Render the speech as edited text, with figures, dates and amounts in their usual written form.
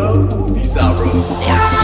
sorrow, be sorrow.